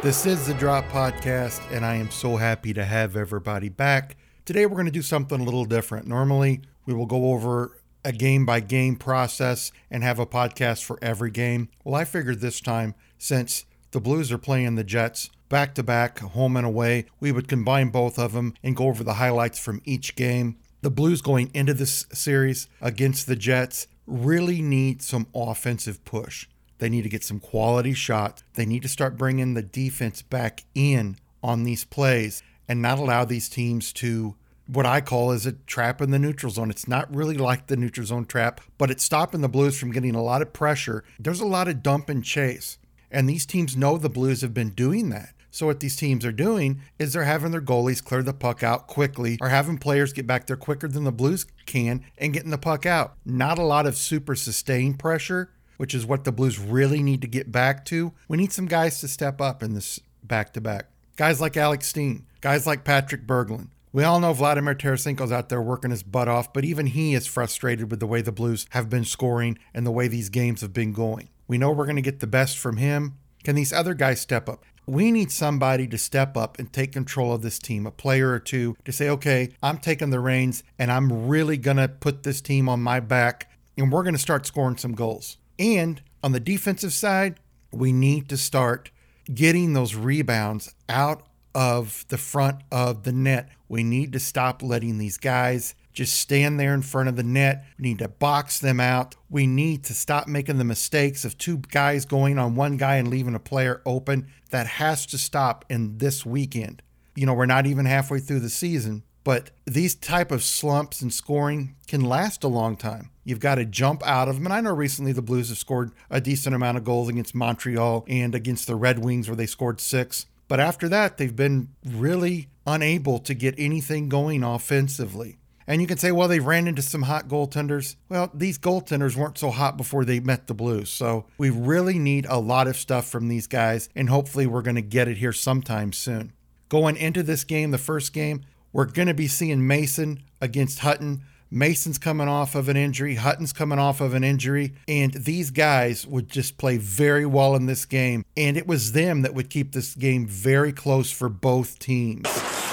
This is The Drop Podcast, and I am so happy to have everybody back. Today we're going to do something a little different. Normally, we will go over a game-by-game process and have a podcast for every game. Well, I figured this time, since the Blues are playing the Jets back-to-back, home and away, we would combine both of them and go over the highlights from each game. The Blues going into this series against the Jets really need some offensive push. They need to get some quality shots. They need to start bringing the defense back in on these plays and not allow these teams to, what I call is a trap in the neutral zone. It's not really like the neutral zone trap, but it's stopping the Blues from getting a lot of pressure. There's a lot of dump and chase, and these teams know the Blues have been doing that. So what these teams are doing is they're having their goalies clear the puck out quickly or having players get back there quicker than the Blues can and getting the puck out. Not a lot of super sustained pressure, which is what the Blues really need to get back to. We need some guys to step up in this back-to-back. Guys like Alex Steen, guys like Patrick Berglund. We all know Vladimir Tarasenko's out there working his butt off, but even he is frustrated with the way the Blues have been scoring and the way these games have been going. We know we're going to get the best from him. Can these other guys step up? We need somebody to step up and take control of this team, a player or two, to say, okay, I'm taking the reins and I'm really going to put this team on my back and we're going to start scoring some goals. And on the defensive side, we need to start getting those rebounds out of the front of the net. We need to stop letting these guys just stand there in front of the net. We need to box them out. We need to stop making the mistakes of two guys going on one guy and leaving a player open. That has to stop in this weekend. You know, we're not even halfway through the season, but these type of slumps in scoring can last a long time. You've got to jump out of them. And I know recently the Blues have scored a decent amount of goals against Montreal and against the Red Wings where they scored 6. But after that, they've been really unable to get anything going offensively. And you can say, well, they ran into some hot goaltenders. Well, these goaltenders weren't so hot before they met the Blues. So we really need a lot of stuff from these guys. And hopefully we're going to get it here sometime soon. Going into this game, the first game, we're going to be seeing Mason against Hutton. Mason's coming off of an injury. Hutton's coming off of an injury. And these guys would just play very well in this game. And it was them that would keep this game very close for both teams.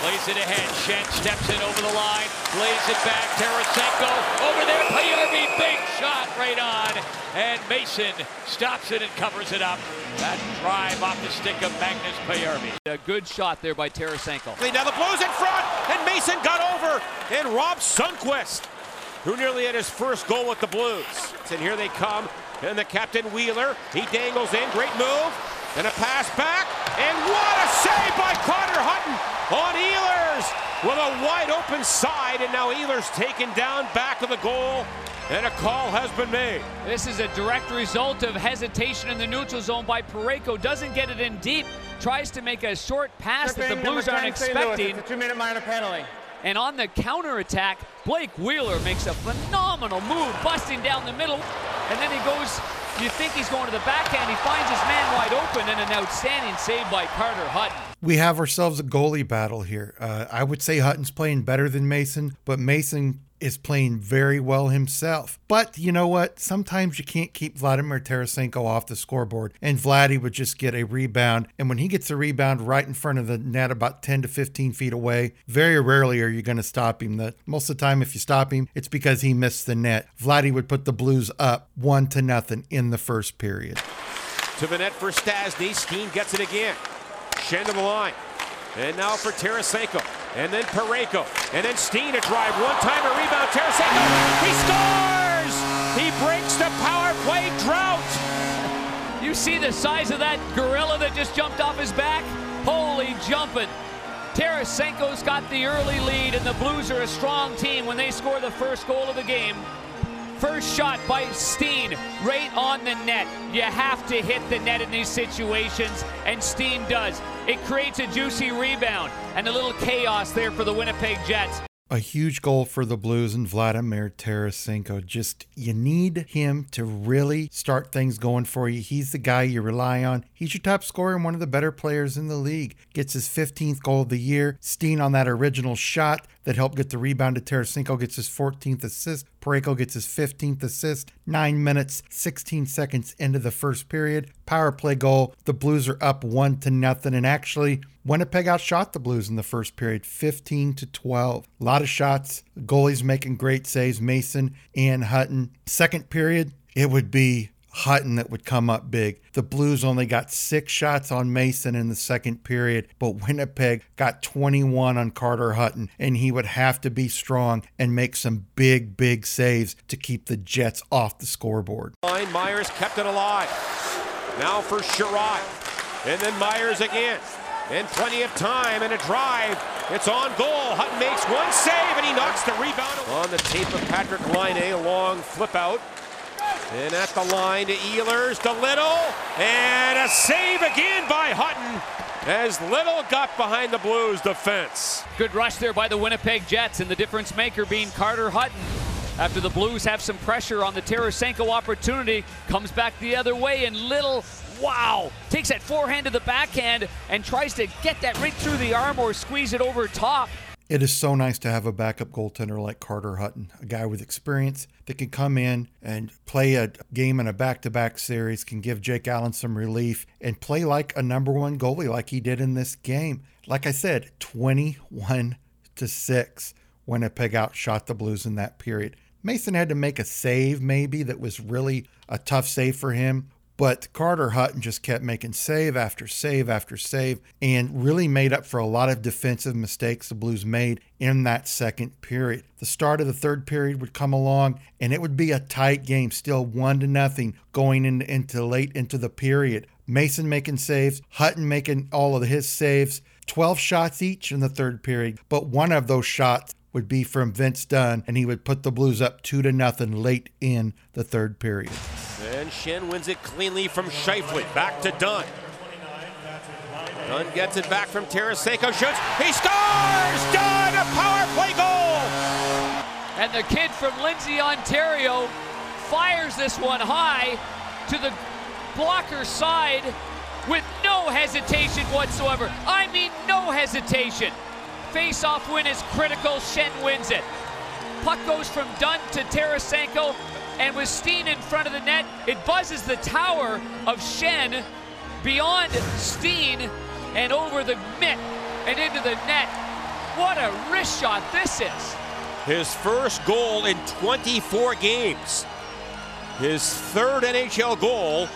Plays it ahead. Schenn steps in over the line. Plays it back. Tarasenko over there. Paajarvi, big shot right on. And Mason stops it and covers it up. That drive off the stick of Magnus Paajarvi. A good shot there by Tarasenko. Now the Blues in front, and Mason got over, and Rob Sundquist, who nearly had his first goal with the Blues. And here they come, and the captain Wheeler, he dangles in, great move, and a pass back, and what a save by Carter Hutton on Ehlers with a wide open side, and now Ehlers taken down back of the goal. And a call has been made. This is a direct result of hesitation in the neutral zone by Pareko. Doesn't get it in deep. Tries to make a short pass that the Blues aren't expecting. It's a 2-minute minor penalty. And on the counterattack, Blake Wheeler makes a phenomenal move, busting down the middle. And then he goes, you think he's going to the backhand. He finds his man wide open and an outstanding save by Carter Hutton. We have ourselves a goalie battle here. I would say Hutton's playing better than Mason, but Mason is playing very well himself. But you know what? Sometimes you can't keep Vladimir Tarasenko off the scoreboard, and Vladdy would just get a rebound. And when he gets a rebound right in front of the net about 10 to 15 feet away, very rarely are you going to stop him. Most of the time, if you stop him, it's because he missed the net. Vladdy would put the Blues up 1-0 in the first period. To the net for Stasny. Steen gets it again. Shen to the line. And now for Tarasenko. And then Pareko. And then Steen a drive. One-timer rebound. Tarasenko. He scores! He breaks the power play drought. You see the size of that gorilla that just jumped off his back? Holy jumping. Tarasenko's got the early lead, and the Blues are a strong team when they score the first goal of the game. First shot by Steen, right on the net. You have to hit the net in these situations, and Steen does. It creates a juicy rebound and a little chaos there for the Winnipeg Jets. A huge goal for the Blues and Vladimir Tarasenko. Just, you need him to really start things going for you. He's the guy you rely on. He's your top scorer and one of the better players in the league. Gets his 15th goal of the year. Steen on that original shot that helped get the rebound to Tarasenko gets his 14th assist. Pareko gets his 15th assist. 9 minutes, 16 seconds into the first period. Power play goal. The Blues are up 1-0. And actually, Winnipeg outshot the Blues in the first period, 15-12. A lot of shots. Goalies making great saves, Mason and Hutton. Second period, it would be Hutton that would come up big. The Blues only got 6 shots on Mason in the second period, but Winnipeg got 21 on Carter Hutton, and he would have to be strong and make some big, big saves to keep the Jets off the scoreboard. Myers kept it alive. Now for Sherrod, and then Myers again, and plenty of time and a drive. It's on goal. Hutton makes one save, and he knocks the rebound on the tape of Patrik Laine. A long flip out. And at the line to Ehlers, to Little, and a save again by Hutton as Little got behind the Blues defense. Good rush there by the Winnipeg Jets, and the difference maker being Carter Hutton. After the Blues have some pressure on the Tarasenko opportunity, comes back the other way, and Little, wow, takes that forehand to the backhand and tries to get that right through the arm or squeeze it over top. It is so nice to have a backup goaltender like Carter Hutton, a guy with experience that can come in and play a game in a back-to-back series, can give Jake Allen some relief, and play like a number one goalie like he did in this game. Like I said, 21-6, Winnipeg outshot the Blues in that period. Mason had to make a save maybe that was really a tough save for him. But Carter Hutton just kept making save after save after save and really made up for a lot of defensive mistakes the Blues made in that second period. The start of the third period would come along, and it would be a tight game, still 1-0 going into late into the period. Mason making saves, Hutton making all of his saves, 12 shots each in the third period, but one of those shots would be from Vince Dunn, and he would put the Blues up 2-0 late in the third period. And Schenn wins it cleanly from Scheifele. Back to Dunn. Dunn gets it back from Tarasenko. Shoots. He scores! Dunn, a power play goal! And the kid from Lindsay, Ontario, fires this one high to the blocker side with no hesitation whatsoever. I mean, no hesitation. Face-off win is critical. Schenn wins it. Puck goes from Dunn to Tarasenko, and with Steen in front of the net, it buzzes the tower of Schenn beyond Steen and over the mitt and into the net. What a wrist shot this is. His first goal in 24 games. His third NHL goal,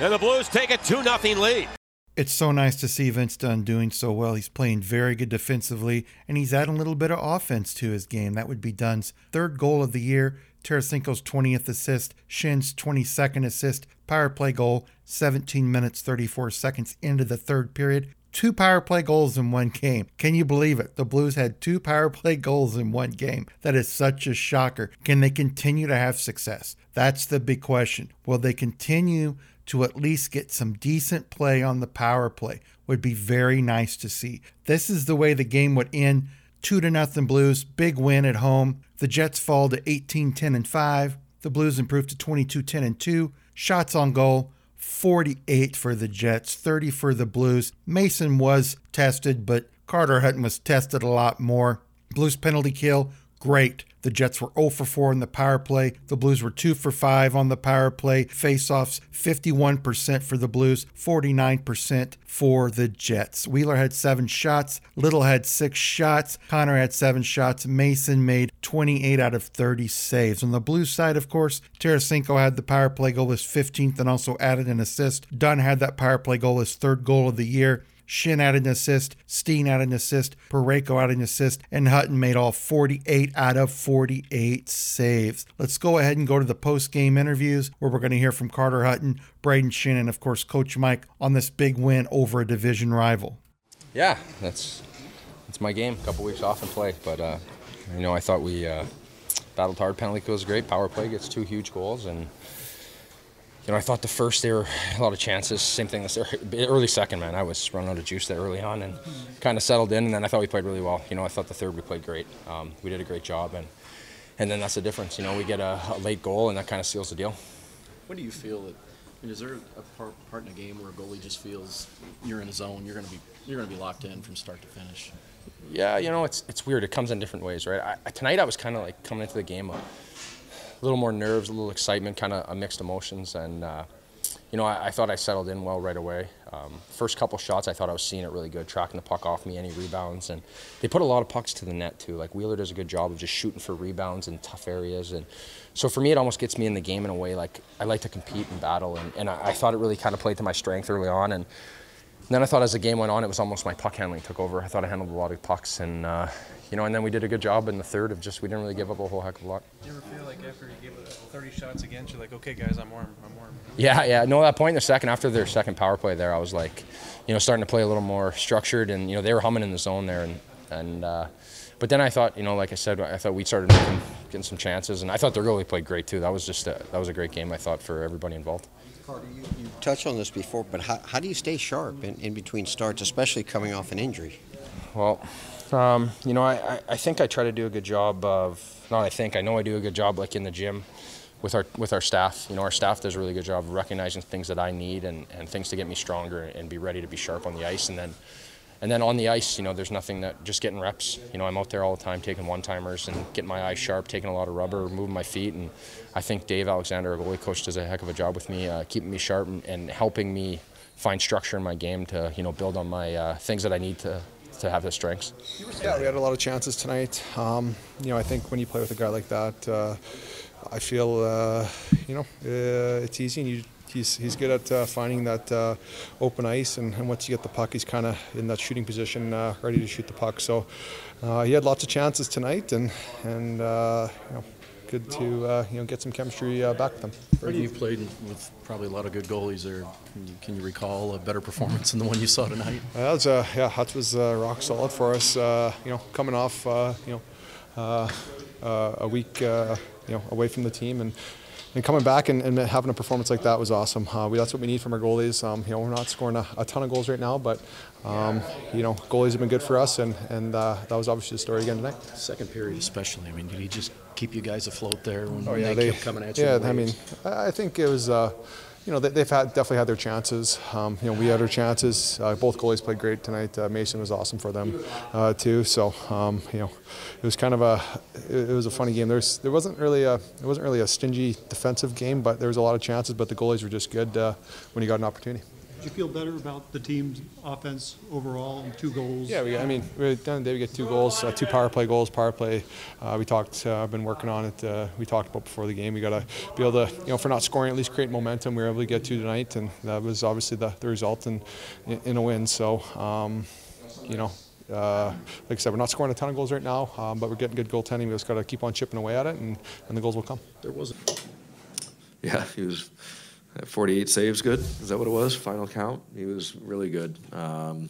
and the Blues take a 2-0 lead. It's so nice to see Vince Dunn doing so well. He's playing very good defensively, and he's adding a little bit of offense to his game. That would be Dunn's third goal of the year, Tarasenko's 20th assist, Schenn's 22nd assist, power play goal, 17 minutes, 34 seconds into the third period. 2 power play goals in one game. Can you believe it? The Blues had 2 power play goals in one game. That is such a shocker. Can they continue to have success? That's the big question. Will they continue to at least get some decent play on the power play? Would be very nice to see. This is the way the game would end. 2-0 Blues, big win at home. The Jets fall to 18-10-5. The Blues improve to 22-10-2. Shots on goal, 48 for the Jets, 30 for the Blues. Mason was tested, but Carter Hutton was tested a lot more. Blues penalty kill, great. The Jets were 0-4 in the power play. The Blues were 2-5 on the power play. Face-offs, 51% for the Blues, 49% for the Jets. Wheeler had 7 shots. Little had 6 shots. Connor had 7 shots. Mason made 28 out of 30 saves. On the Blues side, of course, Tarasenko had the power play goal as 15th and also added an assist. Dunn had that power play goal as 3rd goal of the year. Schenn had an assist, Steen had an assist, Pareko had an assist, and Hutton made all 48 out of 48 saves. Let's go ahead and go to the post-game interviews where we're going to hear from Carter Hutton, Brayden Schenn, and of course Coach Mike on this big win over a division rival. Yeah, that's my game. A couple weeks off and play, but I thought we battled hard. Penalty goes great. Power play gets two huge goals, and I thought the first there were a lot of chances. Same thing this early second, man. I was running out of juice there early on and kind of settled in, and then I thought we played really well. I thought the third we played great. We did a great job, and then that's the difference. We get a late goal, and that kind of seals the deal. When do you feel that? Is there a part in a game where a goalie just feels you're in a zone, you're going to be locked in from start to finish? Yeah, it's weird. It comes in different ways, right? Tonight I was kind of like coming into the game a little more nerves, a little excitement, kind of mixed emotions, and I thought I settled in well right away. First couple shots, I thought I was seeing it really good, tracking the puck off me, any rebounds, and they put a lot of pucks to the net too. Like Wheeler does a good job of just shooting for rebounds in tough areas, and so for me, it almost gets me in the game in a way. Like I like to compete and battle, and I thought it really kind of played to my strength early on, and then I thought as the game went on, it was almost my puck handling took over. I thought I handled a lot of pucks, and and then we did a good job in the third of just we didn't really give up a whole heck of a lot. Do you ever feel like after you gave 30 shots against, you're like, okay, guys, I'm warm. Yeah. No, at that point in the second, after their second power play there, I was like, starting to play a little more structured, and they were humming in the zone there, but then I thought, like I said, I thought we started getting some chances, and I thought the goalie played great too. That was just that was a great game, I thought, for everybody involved. Carter, you touched on this before, but how do you stay sharp in between starts, especially coming off an injury? Well, I think I try to do a good job of, not I think, I know I do a good job like in the gym with our staff. Our staff does a really good job of recognizing things that I need and things to get me stronger and be ready to be sharp on the ice. And then on the ice, there's nothing that, just getting reps. I'm out there all the time taking one-timers and getting my eyes sharp, taking a lot of rubber, moving my feet. And I think Dave Alexander, our goalie coach, does a heck of a job with me, keeping me sharp and helping me find structure in my game to, build on my things that I need to have the strengths. Yeah, we had a lot of chances tonight. I think when you play with a guy like that, I feel, it's easy, and he's good at finding that open ice, and once you get the puck, he's kind of in that shooting position, ready to shoot the puck. So he had lots of chances tonight, and good to get some chemistry back with them. You've played with probably a lot of good goalies there. Can you recall a better performance than the one you saw tonight? That was rock solid for us. Coming off a week away from the team and coming back and having a performance like that was awesome. That's what we need from our goalies. We're not scoring a ton of goals right now, but goalies have been good for us, and that was obviously the story again tonight. Second period especially. I mean, did he just keep you guys afloat there when they kept coming at you? Yeah, I mean, I think it was. They've definitely had their chances. We had our chances. Both goalies played great tonight. Mason was awesome for them too. So it was kind of a funny game. It wasn't really a stingy defensive game, but there was a lot of chances. But the goalies were just good when you got an opportunity. Did you feel better about the team's offense overall and two goals? Yeah, at the end of the day, we get two goals, two power play goals. Power play, we talked. I've been working on it. We talked about before the game. We got to be able to, if we're not scoring, at least create momentum. We were able to get two tonight, and that was obviously the result in a win. So, like I said, we're not scoring a ton of goals right now, but we're getting good goaltending. We just got to keep on chipping away at it, and the goals will come. There wasn't. Yeah, he was. 48 saves, good. Is that what it was? Final count. He was really good. I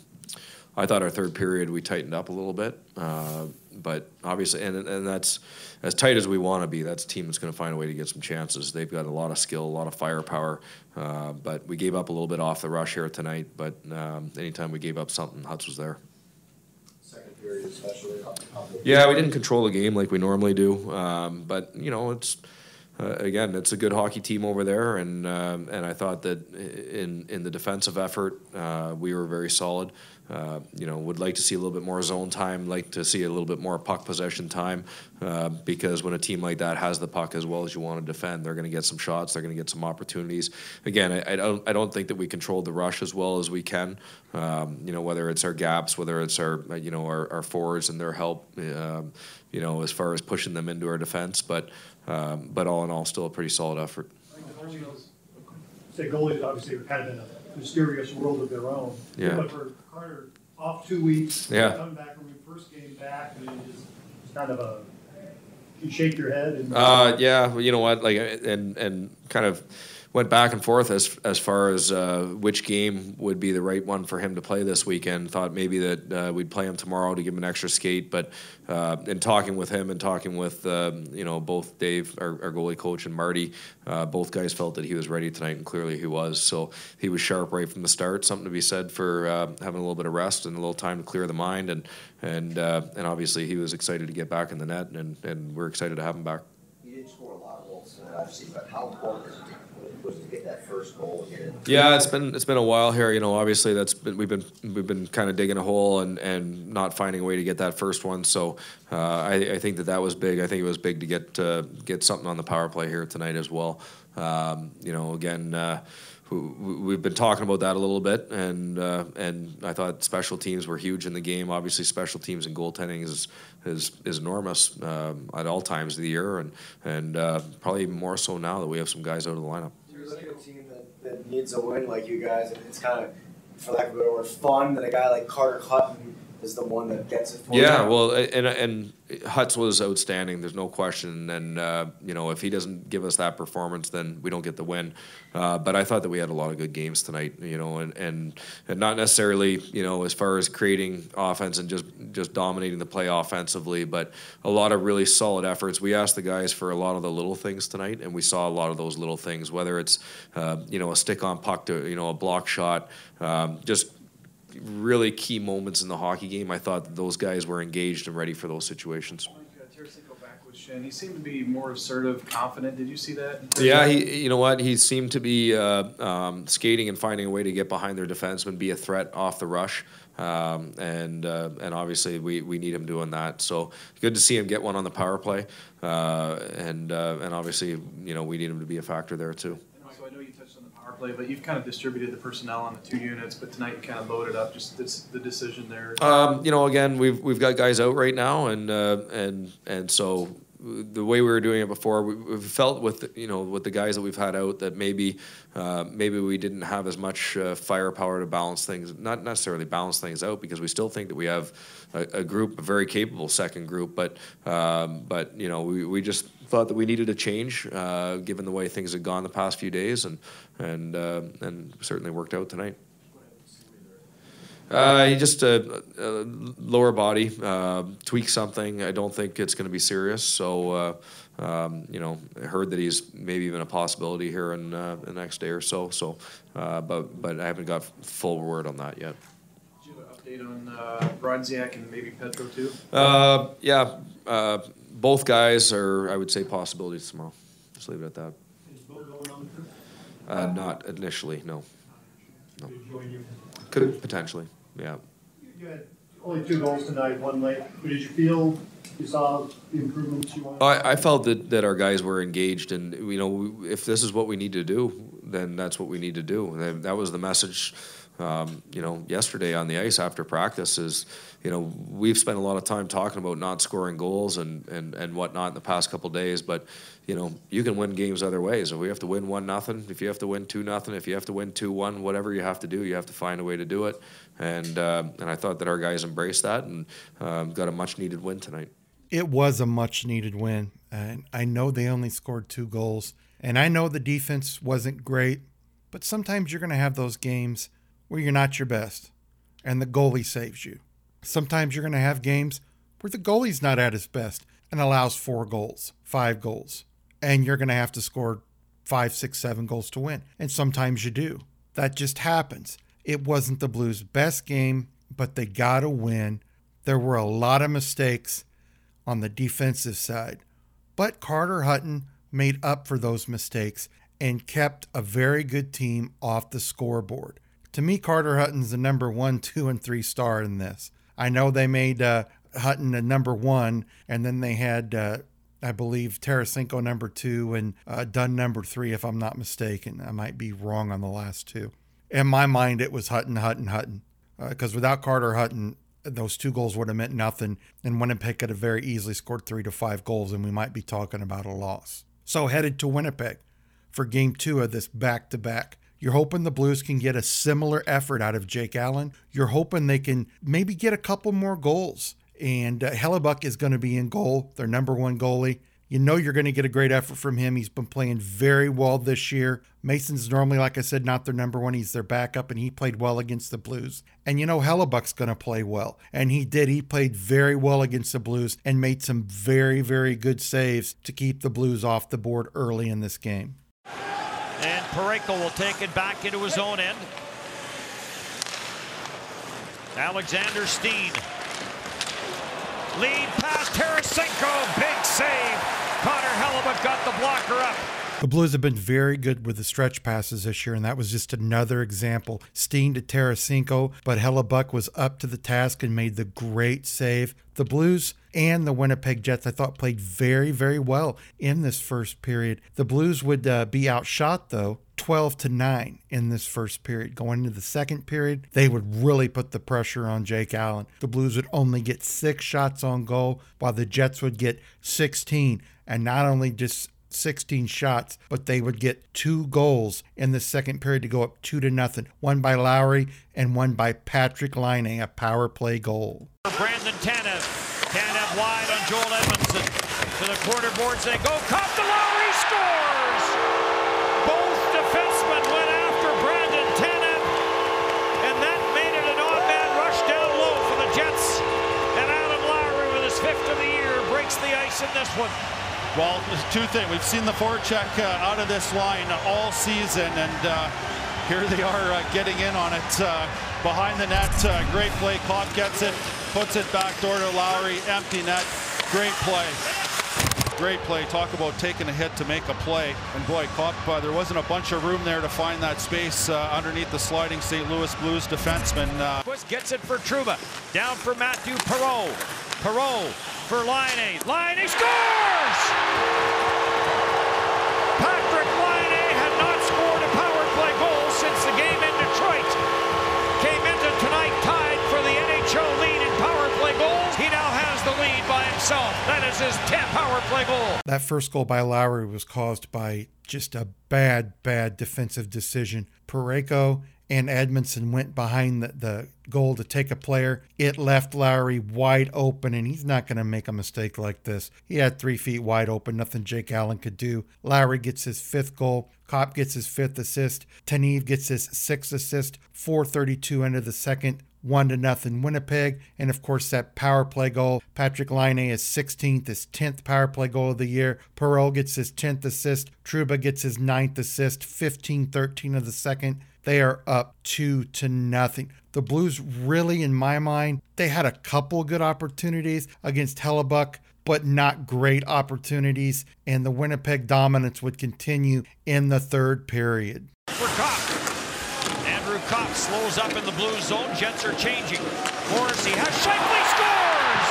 thought our third period we tightened up a little bit, but obviously, and that's as tight as we want to be. That's a team that's going to find a way to get some chances. They've got a lot of skill, a lot of firepower, but we gave up a little bit off the rush here tonight. But anytime we gave up something, Hutz was there. Second period, especially. Yeah, we didn't control the game like we normally do, but it's. Again, it's a good hockey team over there, and I thought that in the defensive effort, we were very solid. Would like to see a little bit more zone time, like to see a little bit more puck possession time, because when a team like that has the puck as well as you want to defend, they're going to get some shots, they're going to get some opportunities. Again, I don't think that we controlled the rush as well as we can. Whether it's our gaps, whether it's our our forwards and their help, as far as pushing them into our defense, but all in all, still a pretty solid effort. Say goalies obviously have had a mysterious world of their own. Yeah. But for Carter, off 2 weeks. Yeah. Coming back from your first game back, I mean, just it's kind of a you shake your head. And yeah, well, you know what? Like, and kind of went back and forth as far as which game would be the right one for him to play this weekend. Thought maybe that we'd play him tomorrow to give him an extra skate, but in talking with him and talking with you know, both Dave, our goalie coach, and Marty, both guys felt that he was ready tonight, and clearly he was. So he was sharp right from the start. Something to be said for having a little bit of rest and a little time to clear the mind, and obviously he was excited to get back in the net, and we're excited to have him back. You didn't score a lot of goals tonight, obviously, but how important is it to get that first goal again? Yeah, it's been a while here. You know, obviously we've been kind of digging a hole and not finding a way to get that first one. So I think that was big. I think it was big to get something on the power play here tonight as well. You know, again, we've been talking about that a little bit, and I thought special teams were huge in the game. Obviously, special teams and goaltending is enormous at all times of the year, and probably even more so now that we have some guys out of the lineup. Like a team that needs a win like you guys, and it's kind of, for lack of a better word, fun that a guy like Carter Hutton is the one that gets it for you. Yeah, well, and Hutz was outstanding, there's no question, and you know, if he doesn't give us that performance, then we don't get the win. But I thought that we had a lot of good games tonight, you know, and not necessarily, you know, as far as creating offense and just dominating the play offensively, but a lot of really solid efforts. We asked the guys for a lot of the little things tonight, and we saw a lot of those little things, whether it's you know, a stick on puck to, you know, a block shot, just really key moments in the hockey game. I thought that those guys were engaged and ready for those situations. Tarasenko back with Schenn, he seemed to be more assertive, confident. Did you see that? Yeah, he, you know what? He seemed to be skating and finding a way to get behind their defenseman, be a threat off the rush. And obviously we need him doing that. So good to see him get one on the power play. And obviously, you know, we need him to be a factor there too. So I know you touched on the power play, but you've kind of distributed the personnel on the two units, but tonight you kind of loaded up. Just the decision there. You know, again, we've got guys out right now, and so the way we were doing it before, we felt with, you know, with the guys that we've had out that maybe we didn't have as much firepower to balance things, not necessarily balance things out, because we still think that we have a group, a very capable second group, but you know, we just thought that we needed a change, given the way things had gone the past few days, and certainly worked out tonight. He just lower body tweaked something. I don't think it's going to be serious. So you know, I heard that he's maybe even a possibility here in the next day or so. So, but I haven't got full word on that yet. Did you have an update on Brodziak and maybe Petro too? Yeah, both guys are, I would say, possibilities tomorrow. Just leave it at that. Is both going on? Not initially, no. No. Could potentially, yeah. You had only 2 goals tonight, 1 late. But did you feel you saw the improvements you wanted? I felt that our guys were engaged, and you know, if this is what we need to do, then that's what we need to do. And that was the message. You know, yesterday on the ice after practice is, you know, we've spent a lot of time talking about not scoring goals and whatnot in the past couple of days, but, you know, you can win games other ways. If we have to win 1-0, if you have to win 2-0, if you have to win 2-1, whatever you have to do, you have to find a way to do it. And I thought that our guys embraced that and got a much-needed win tonight. It was a much-needed win. And I know they only scored 2 goals. And I know the defense wasn't great, but sometimes you're going to have those games where you're not your best, and the goalie saves you. Sometimes you're going to have games where the goalie's not at his best and allows 4 goals, 5 goals, and you're going to have to score 5, 6, 7 goals to win. And sometimes you do. That just happens. It wasn't the Blues' best game, but they got a win. There were a lot of mistakes on the defensive side, but Carter Hutton made up for those mistakes and kept a very good team off the scoreboard. To me, Carter Hutton's the number 1, 2, and 3 star in this. I know they made Hutton a number 1, and then they had, I believe, Tarasenko number 2 and Dunn number 3, if I'm not mistaken. I might be wrong on the last 2. In my mind, it was Hutton, because without Carter Hutton, those 2 goals would have meant nothing, and Winnipeg could have very easily scored 3 to 5 goals, and we might be talking about a loss. So headed to Winnipeg for game 2 of this back-to-back. You're hoping the Blues can get a similar effort out of Jake Allen. You're hoping they can maybe get a couple more goals. And Hellebuyck is going to be in goal, their number one goalie. You know you're going to get a great effort from him. He's been playing very well this year. Mason's normally, like I said, not their number one. He's their backup, and he played well against the Blues. And you know Hellebuck's going to play well, and he did. He played very well against the Blues and made some very, very good saves to keep the Blues off the board early in this game. And Pareko will take it back into his own end. Alexander Steen. Lead pass, Tarasenko, big save. Connor Hellebuyck got the blocker up. The Blues have been very good with the stretch passes this year, and that was just another example. Steen to Tarasenko, but Hellebuyck was up to the task and made the great save. The Blues and the Winnipeg Jets, I thought, played very, very well in this first period. The Blues would be outshot, though, 12-9 in this first period. Going into the second period, they would really put the pressure on Jake Allen. The Blues would only get 6 shots on goal, while the Jets would get 16, and not only just 16 shots, but they would get 2 goals in the second period to go up 2-0. One by Lowry and one by Patrik Laine, a power play goal. Brandon Tanev. Tanev wide on Joel Edmondson. To the quarter boards they go. Caught the Lowry, scores! Both defensemen went after Brandon Tanev, and that made it an odd-man rush down low for the Jets. And Adam Lowry, with his 5th of the year, breaks the ice in this one. Well, there's two things. We've seen the forecheck out of this line all season, and here they are getting in on it behind the net. Great play. Klopp gets it, puts it back door to Lowry. Empty net. Great play. Great play. Talk about taking a hit to make a play. And boy, Klopp, there wasn't a bunch of room there to find that space underneath the sliding St. Louis Blues defenseman. Gets it for Trouba. Down for Matthew Perreault. Perreault for Laine. Laine scores! Patrik Laine had not scored a power play goal since the game in Detroit. Came into tonight tied for the NHL lead in power play goals. He now has the lead by himself. That is his 10th power play goal. That first goal by Lowry was caused by just a bad defensive decision. Pareko and Edmondson went behind the goal to take a player. It left Lowry wide open, and he's not going to make a mistake like this. He had 3 feet wide open, nothing Jake Allen could do. Lowry gets his 5th goal. Kopp gets his 5th assist. Tanev gets his 6th assist. 4:32 into the second. 1-0 Winnipeg, and of course that power play goal. Patrik Laine is 16th, his 10th power play goal of the year. Perreault gets his 10th assist. Trouba gets his 9th assist. 15:13 of the second. They are up 2-0. The Blues really, in my mind, they had a couple good opportunities against Hellebuyck, but not great opportunities, and the Winnipeg dominance would continue in the third period. For Kopp. Andrew Kopp slows up in the Blues zone. Jets are changing. Morrissey has Scheifele, scores!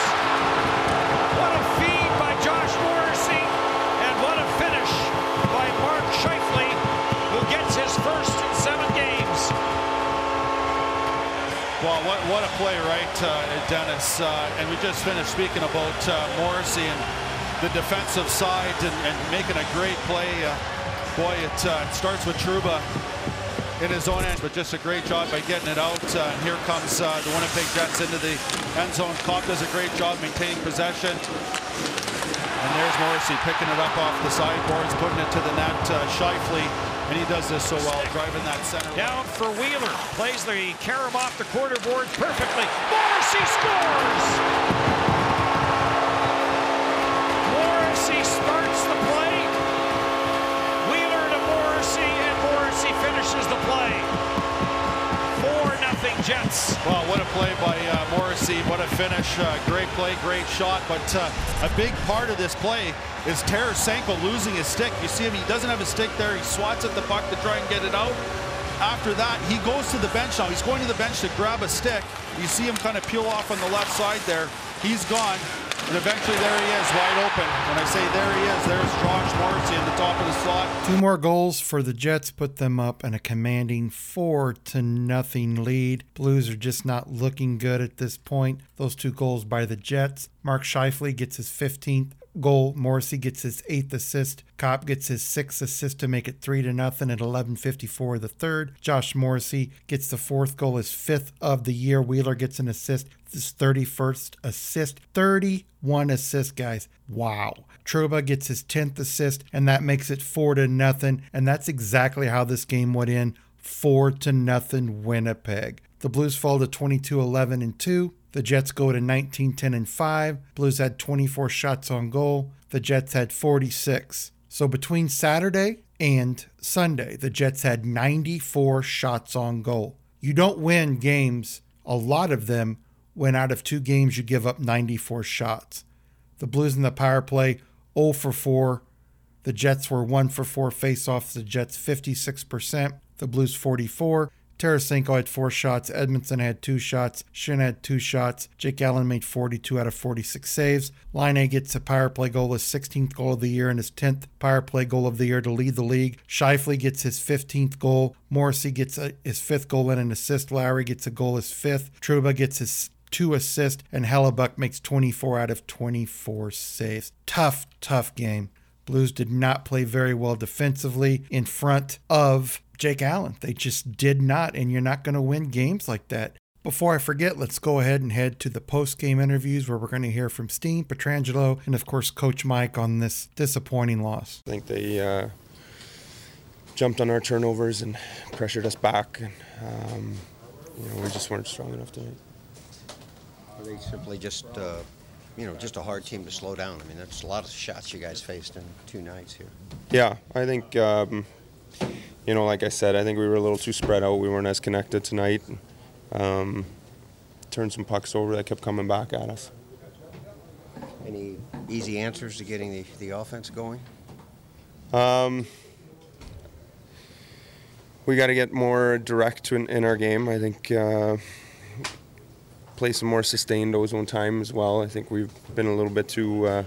What a feed by Josh Morrissey, and what a finish by Mark Scheifele, who gets his first in 7 games. Well, what a play, right, Dennis? And we just finished speaking about Morrissey and the defensive side and making a great play. Boy, it starts with Trouba in his own end, but just a great job by getting it out. Here comes the Winnipeg Jets into the end zone. Kopp does a great job maintaining possession. And there's Morrissey picking it up off the sideboards, putting it to the net. Scheifele. And he does this so well, driving that center. Down for Wheeler. Plays the carom off the quarter board perfectly. Morrissey scores! Morrissey starts the play. Wheeler to Morrissey, and Morrissey finishes the play. 4-0 Jets. Well, what a play by Morrissey. What a finish. Great play, great shot. But a big part of this play is Tarasenko losing his stick. You see him, he doesn't have a stick there. He swats at the puck to try and get it out. After that, he goes to the bench now. He's going to the bench to grab a stick. You see him kind of peel off on the left side there. He's gone, and eventually there he is, wide open. When I say there he is, there's Josh Morrissey in the top of the slot. 2 more goals for the Jets put them up in a commanding 4-0 lead. Blues are just not looking good at this point. Those 2 goals by the Jets. Mark Scheifele gets his 15th. goal. Morrissey gets his 8th assist. Kopp gets his 6th assist to make it 3-0 at 11:54 of the third. Josh Morrissey gets the 4th goal, his 5th of the year. Wheeler gets an assist, his 31st assist. 31 assists, guys. Wow. Trouba gets his 10th assist, and that makes it 4-0. And that's exactly how this game went in. 4-0 Winnipeg. The Blues fall to 22-11-2. The Jets go to 19-10-5. Blues had 24 shots on goal. The Jets had 46. So between Saturday and Sunday, the Jets had 94 shots on goal. You don't win games, a lot of them, when out of two games you give up 94 shots. The Blues in the power play, 0 for 4. The Jets were 1 for 4 faceoffs. The Jets 56%. The Blues 44%. Tarasenko had 4 shots. Edmondson had 2 shots. Scheifele had 2 shots. Jake Allen made 42 out of 46 saves. Laine gets a power play goal, his 16th goal of the year and his 10th power play goal of the year to lead the league. Scheifele gets his 15th goal. Morrissey gets his 5th goal and an assist. Lowry gets a goal, his 5th. Trouba gets his 2 assists. And Hellebuyck makes 24 out of 24 saves. Tough, tough game. Blues did not play very well defensively in front of Jake Allen. They just did not, and you're not going to win games like that. Before I forget, let's go ahead and head to the post-game interviews where we're going to hear from Steen, Pietrangelo, and of course Coach Mike on this disappointing loss. I think they jumped on our turnovers and pressured us back, and we just weren't strong enough to. Are they simply just, just a hard team to slow down? I mean, that's a lot of shots you guys faced in 2 nights here. Yeah, I think. Like I said, I think we were a little too spread out. We weren't as connected tonight. Turned some pucks over that kept coming back at us. Any easy answers to getting the offense going? We got to get more direct in our game. I think play some more sustained ozone time as well. I think we've been a little bit too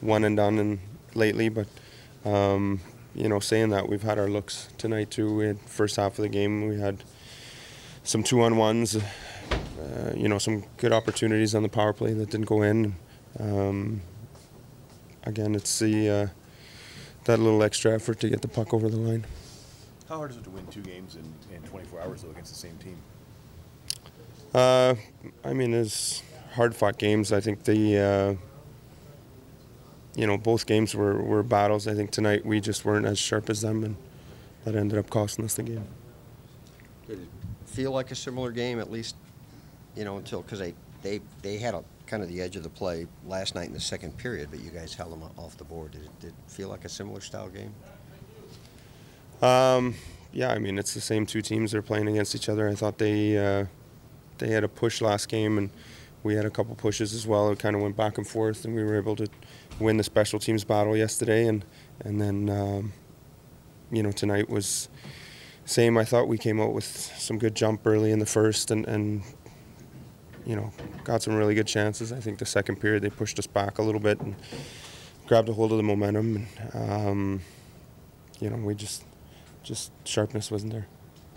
one and done lately, but... saying that, we've had our looks tonight too. We had first half of the game, we had some 2-on-1s, some good opportunities on the power play that didn't go in. Again, it's that little extra effort to get the puck over the line. How hard is it to win 2 games in 24 hours though against the same team? It's hard-fought games. I think both games were battles. I think tonight we just weren't as sharp as them, and that ended up costing us the game. Did it feel like a similar game, at least, until, because they had kind of the edge of the play last night in the second period, but you guys held them off the board. Did it feel like a similar style game? It's the same 2 teams. They're playing against each other. I thought they had a push last game, and we had a couple pushes as well. It kind of went back and forth, and we were able to win the special teams battle yesterday, and then tonight was same. I thought we came out with some good jump early in the first, and got some really good chances. I think the second period they pushed us back a little bit and grabbed a hold of the momentum. And, we just sharpness wasn't there.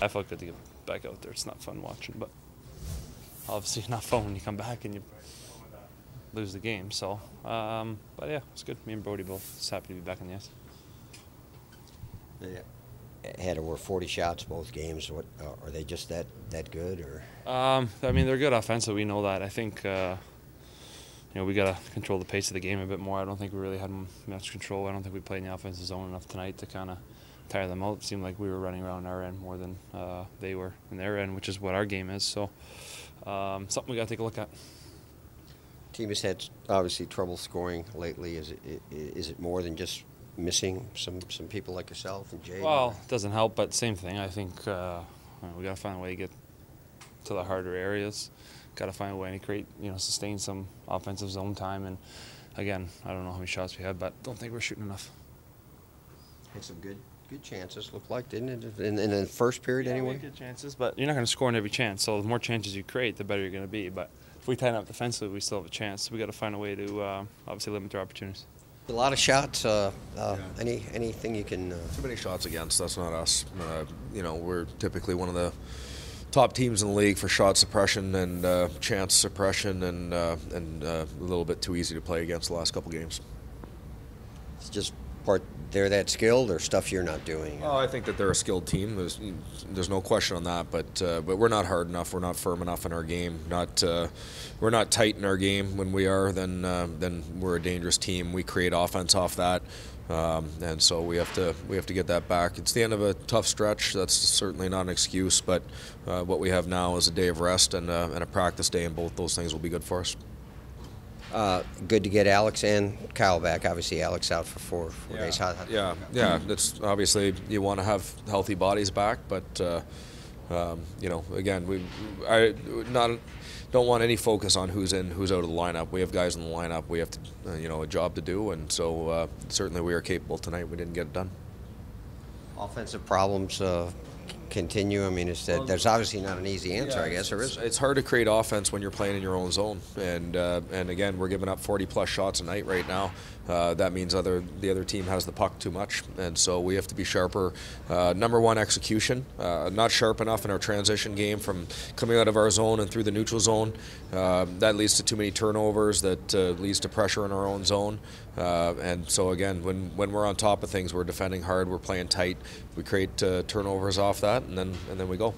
I felt good to get back out there. It's not fun watching, but obviously not fun when you come back and you lose the game, so it's good. Me and Brody both just happy to be back in the ice. Yeah, had over 40 shots both games. What are they, just that good, or? They're good offensively. We know that. I think we gotta control the pace of the game a bit more. I don't think we really had much control. I don't think we played in the offensive zone enough tonight to kind of tire them out. It seemed like we were running around our end more than they were in their end, which is what our game is. So something we gotta take a look at. Team has had obviously trouble scoring lately. Is it more than just missing some people like yourself and Jay? Well, it doesn't help, but same thing. I think we got to find a way to get to the harder areas. Got to find a way to create, sustain some offensive zone time. And again, I don't know how many shots we had, but don't think we're shooting enough. Had some good chances, looked like, didn't it? In the first period, anyway. Good chances, but you're not going to score in every chance. So the more chances you create, the better you're going to be. But if we tighten up defensively, we still have a chance. So we got to find a way to obviously limit their opportunities. A lot of shots. Yeah. Anything you can. Too many shots against. That's not us. We're typically one of the top teams in the league for shot suppression and chance suppression, and a little bit too easy to play against the last couple games. It's just part. They're that skilled, or stuff you're not doing? Oh, I think that they're a skilled team. There's no question on that. But we're not hard enough. We're not firm enough in our game. We're not tight in our game. When we are, then we're a dangerous team. We create offense off that, and so we have to get that back. It's the end of a tough stretch. That's certainly not an excuse. But what we have now is a day of rest and a practice day, and both those things will be good for us. Good to get Alex and Kyle back. Obviously, Alex out for four days. Yeah. That's obviously you want to have healthy bodies back, but you know, again, I don't want any focus on who's in, who's out of the lineup. We have guys in the lineup. We have to, you know, a job to do, and so certainly we are capable tonight. We didn't get it done. Offensive problems. Continue. I mean, it's that there's obviously not an easy answer. I guess there is. It's hard to create offense when you're playing in your own zone, and again, we're giving up 40-plus shots a night right now. That means the other team has the puck too much, and so we have to be sharper. Number one, execution. Not sharp enough in our transition game from coming out of our zone and through the neutral zone. That leads to too many turnovers. That leads to pressure in our own zone. And so again, when we're on top of things, we're defending hard. We're playing tight. We create turnovers off that, and then we go.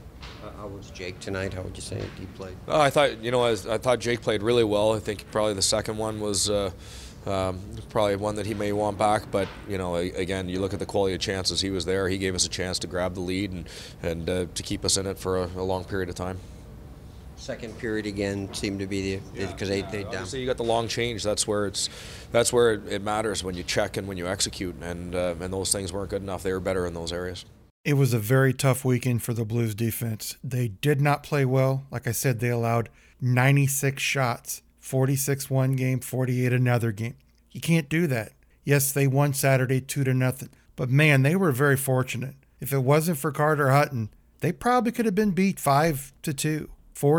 How was Jake tonight? How would you say he played? I thought Jake played really well. I think probably the second one was. Probably one that he may want back, but you know, again, you look at the quality of chances. He was there. He gave us a chance to grab the lead and to keep us in it for a long period of time. Second period again seemed to be because they down. Obviously, you got the long change. That's where it matters, when you check and when you execute, and those things weren't good enough. They were better in those areas. It was a very tough weekend for the Blues defense. They did not play well. Like I said, they allowed 96 shots. 46 one game, 48 another game. You can't do that. Yes, they won Saturday 2-0, but man, they were very fortunate. If it wasn't for Carter Hutton, they probably could have been beat 5-2, 4-2,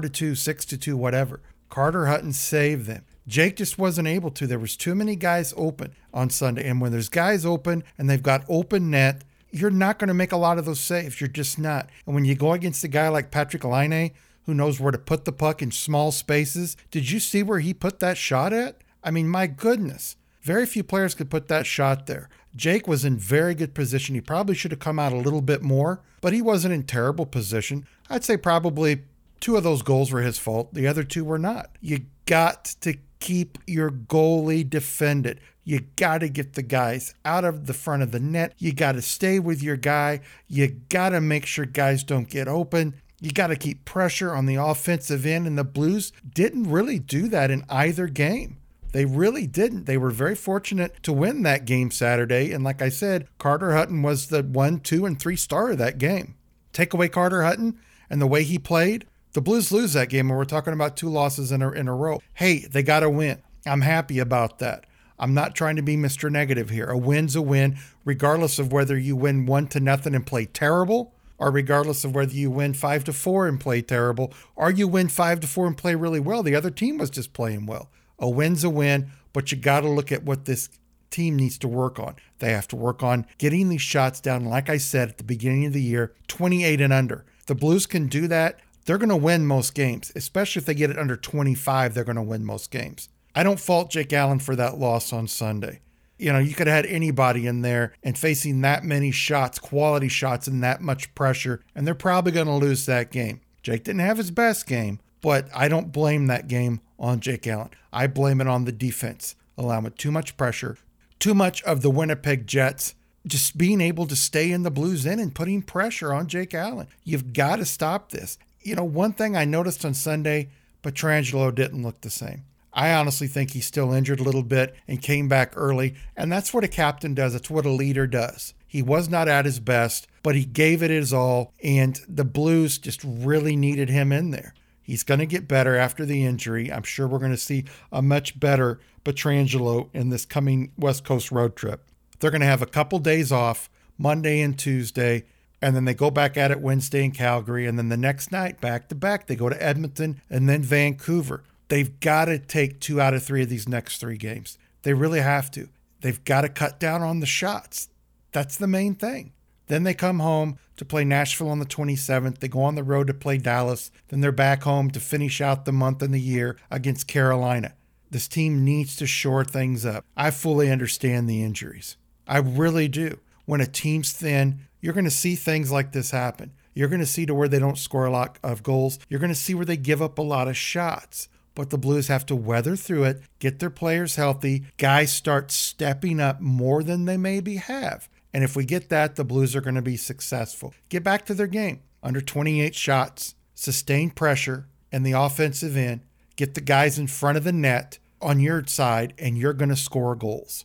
6-2, whatever. Carter Hutton saved them. Jake just wasn't able to. There was too many guys open on Sunday, and when there's guys open and they've got open net, you're not going to make a lot of those saves. You're just not. And when you go against a guy like Patrik Laine, who knows where to put the puck in small spaces. Did you see where he put that shot at? I mean, my goodness. Very few players could put that shot there. Jake was in very good position. He probably should have come out a little bit more, but he wasn't in terrible position. I'd say probably two of those goals were his fault. The other two were not. You got to keep your goalie defended. You got to get the guys out of the front of the net. You got to stay with your guy. You got to make sure guys don't get open. You got to keep pressure on the offensive end, and the Blues didn't really do that in either game. They really didn't. They were very fortunate to win that game Saturday, and like I said, Carter Hutton was the 1, 2, and 3 star of that game. Take away Carter Hutton and the way he played, the Blues lose that game, and we're talking about 2 losses in a row. Hey, they got to win. I'm happy about that. I'm not trying to be Mr. Negative here. A win's a win, regardless of whether you win 1-0 and play terrible, or regardless of whether you win 5-4 and play terrible, or you win 5-4 and play really well. The other team was just playing well. A win's a win, but you got to look at what this team needs to work on. They have to work on getting these shots down. Like I said at the beginning of the year, 28 and under. The Blues can do that. They're going to win most games, especially if they get it under 25. They're going to win most games. I don't fault Jake Allen for that loss on Sunday. You know, you could have had anybody in there, and facing that many shots, quality shots, and that much pressure, and they're probably going to lose that game. Jake didn't have his best game, but I don't blame that game on Jake Allen. I blame it on the defense, allowing too much pressure, too much of the Winnipeg Jets just being able to stay in the Blues end and putting pressure on Jake Allen. You've got to stop this. You know, one thing I noticed on Sunday, Pietrangelo didn't look the same. I honestly think he's still injured a little bit and came back early. And that's what a captain does. It's what a leader does. He was not at his best, but he gave it his all. And the Blues just really needed him in there. He's going to get better after the injury. I'm sure we're going to see a much better Pietrangelo in this coming West Coast road trip. They're going to have a couple days off, Monday and Tuesday, and then they go back at it Wednesday in Calgary. And then the next night, back to back, they go to Edmonton and then Vancouver. They've got to take 2 out of 3 of these next 3 games. They really have to. They've got to cut down on the shots. That's the main thing. Then they come home to play Nashville on the 27th. They go on the road to play Dallas. Then they're back home to finish out the month and the year against Carolina. This team needs to shore things up. I fully understand the injuries. I really do. When a team's thin, you're going to see things like this happen. You're going to see to where they don't score a lot of goals. You're going to see where they give up a lot of shots. But the Blues have to weather through it, get their players healthy, guys start stepping up more than they maybe have. And if we get that, the Blues are going to be successful. Get back to their game. Under 28 shots, sustained pressure, and the offensive end. Get the guys in front of the net on your side, and you're going to score goals.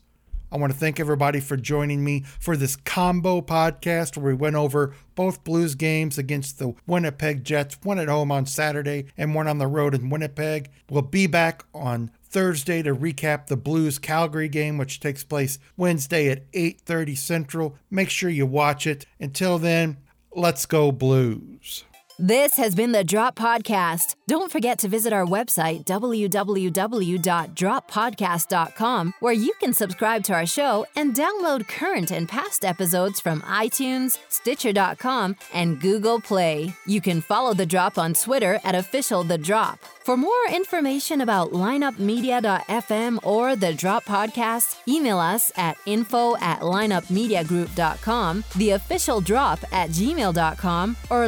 I want to thank everybody for joining me for this combo podcast where we went over both Blues games against the Winnipeg Jets, one at home on Saturday and one on the road in Winnipeg. We'll be back on Thursday to recap the Blues-Calgary game, which takes place Wednesday at 8:30 Central. Make sure you watch it. Until then, let's go Blues. This has been The Drop Podcast. Don't forget to visit our website, www.droppodcast.com, where you can subscribe to our show and download current and past episodes from iTunes, Stitcher.com, and Google Play. You can follow The Drop on Twitter at @OfficialTheDrop. For more information about LineupMedia.fm or The Drop Podcast, email us at info@lineupmediagroup.com, theofficialdrop@gmail.com, or